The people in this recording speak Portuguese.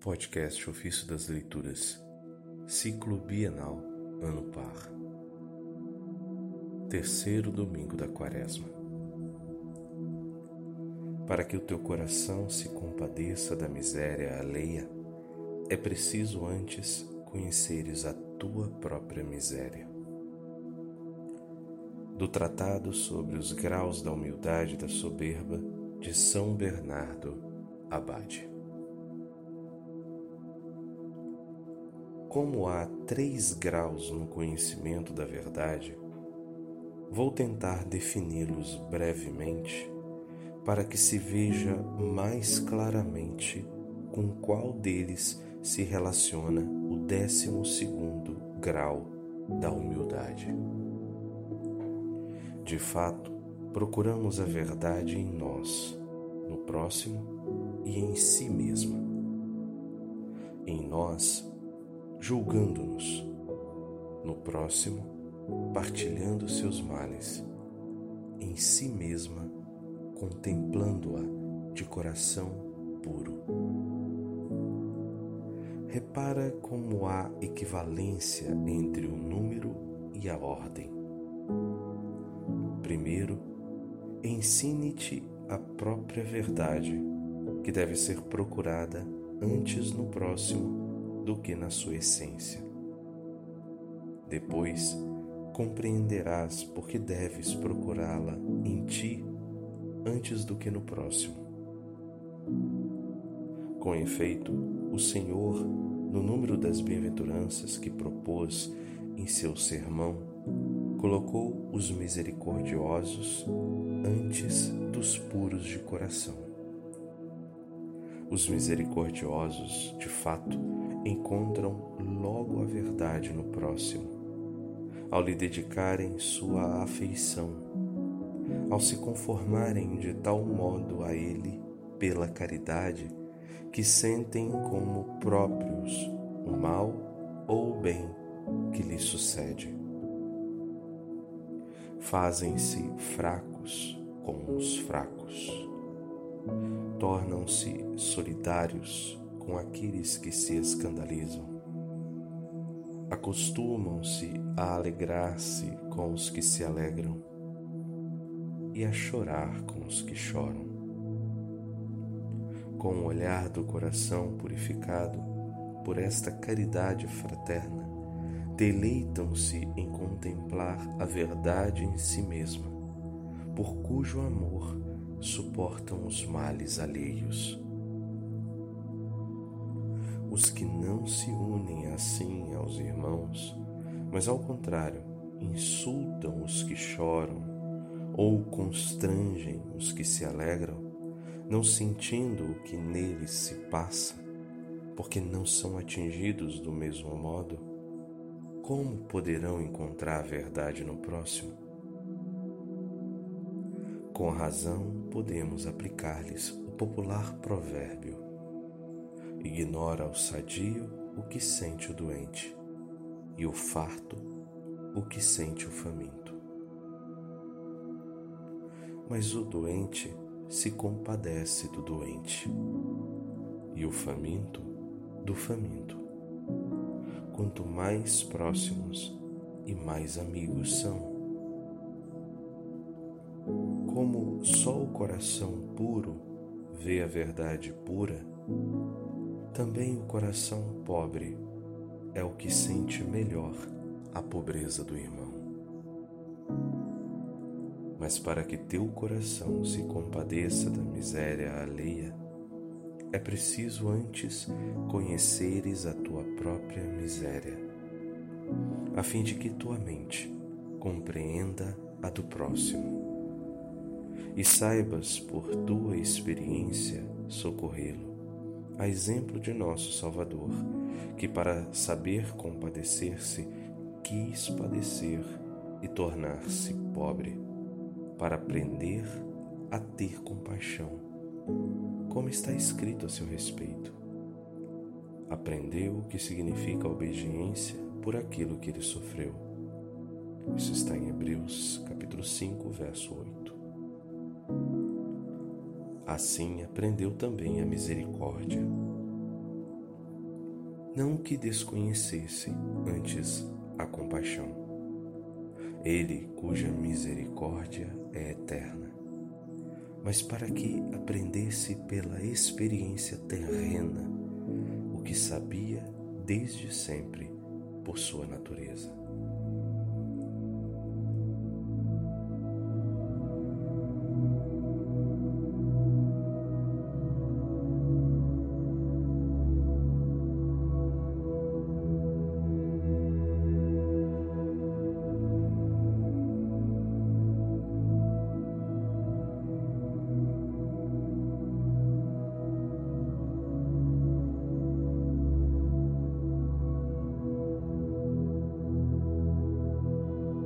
Podcast Ofício das Leituras, Ciclo Bienal Ano Par, terceiro domingo da Quaresma. Para que o teu coração se compadeça da miséria alheia, é preciso antes conheceres a tua própria miséria. Do Tratado sobre os Graus da Humildade e da Soberba, de São Bernardo Abade. Como há 3 graus no conhecimento da verdade, vou tentar defini-los brevemente para que se veja mais claramente com qual deles se relaciona o 12º grau da humildade. De fato, procuramos a verdade em nós, no próximo e em si mesma. Em nós, julgando-nos, no próximo, partilhando seus males, em si mesma, contemplando-a de coração puro. Repara como há equivalência entre o número e a ordem. Primeiro, ensine-te a própria verdade, que deve ser procurada antes no próximo do que na sua essência. Depois, compreenderás por que deves procurá-la em ti antes do que no próximo. Com efeito, o Senhor, no número das bem-aventuranças que propôs em seu sermão, colocou os misericordiosos antes dos puros de coração. Os misericordiosos, de fato, encontram logo a verdade no próximo, ao lhe dedicarem sua afeição, ao se conformarem de tal modo a ele pela caridade que sentem como próprios o mal ou o bem que lhe sucede. Fazem-se fracos com os fracos. Tornam-se solidários com aqueles que se escandalizam. Acostumam-se a alegrar-se com os que se alegram e a chorar com os que choram. Com o olhar do coração purificado por esta caridade fraterna, deleitam-se em contemplar a verdade em si mesma, por cujo amor suportam os males alheios. Os que não se unem assim aos irmãos, mas ao contrário, insultam os que choram, ou constrangem os que se alegram, não sentindo o que neles se passa, porque não são atingidos do mesmo modo, como poderão encontrar a verdade no próximo? Com razão podemos aplicar-lhes o popular provérbio: ignora o sadio o que sente o doente, e o farto o que sente o faminto. Mas o doente se compadece do doente, e o faminto do faminto. Quanto mais próximos e mais amigos são. Como só o coração puro vê a verdade pura, também o coração pobre é o que sente melhor a pobreza do irmão. Mas para que teu coração se compadeça da miséria alheia, é preciso antes conheceres a tua própria miséria, a fim de que tua mente compreenda a do próximo e saibas por tua experiência socorrê-lo, a exemplo de nosso Salvador, que para saber compadecer-se, quis padecer e tornar-se pobre, para aprender a ter compaixão, como está escrito a seu respeito. Aprendeu o que significa a obediência por aquilo que ele sofreu. Isso está em Hebreus, capítulo 5, verso 8. Assim aprendeu também a misericórdia. não o que desconhecesse, antes a compaixão. Ele, cuja misericórdia é eterna, mas para que aprendesse pela experiência terrena o que sabia desde sempre por sua natureza.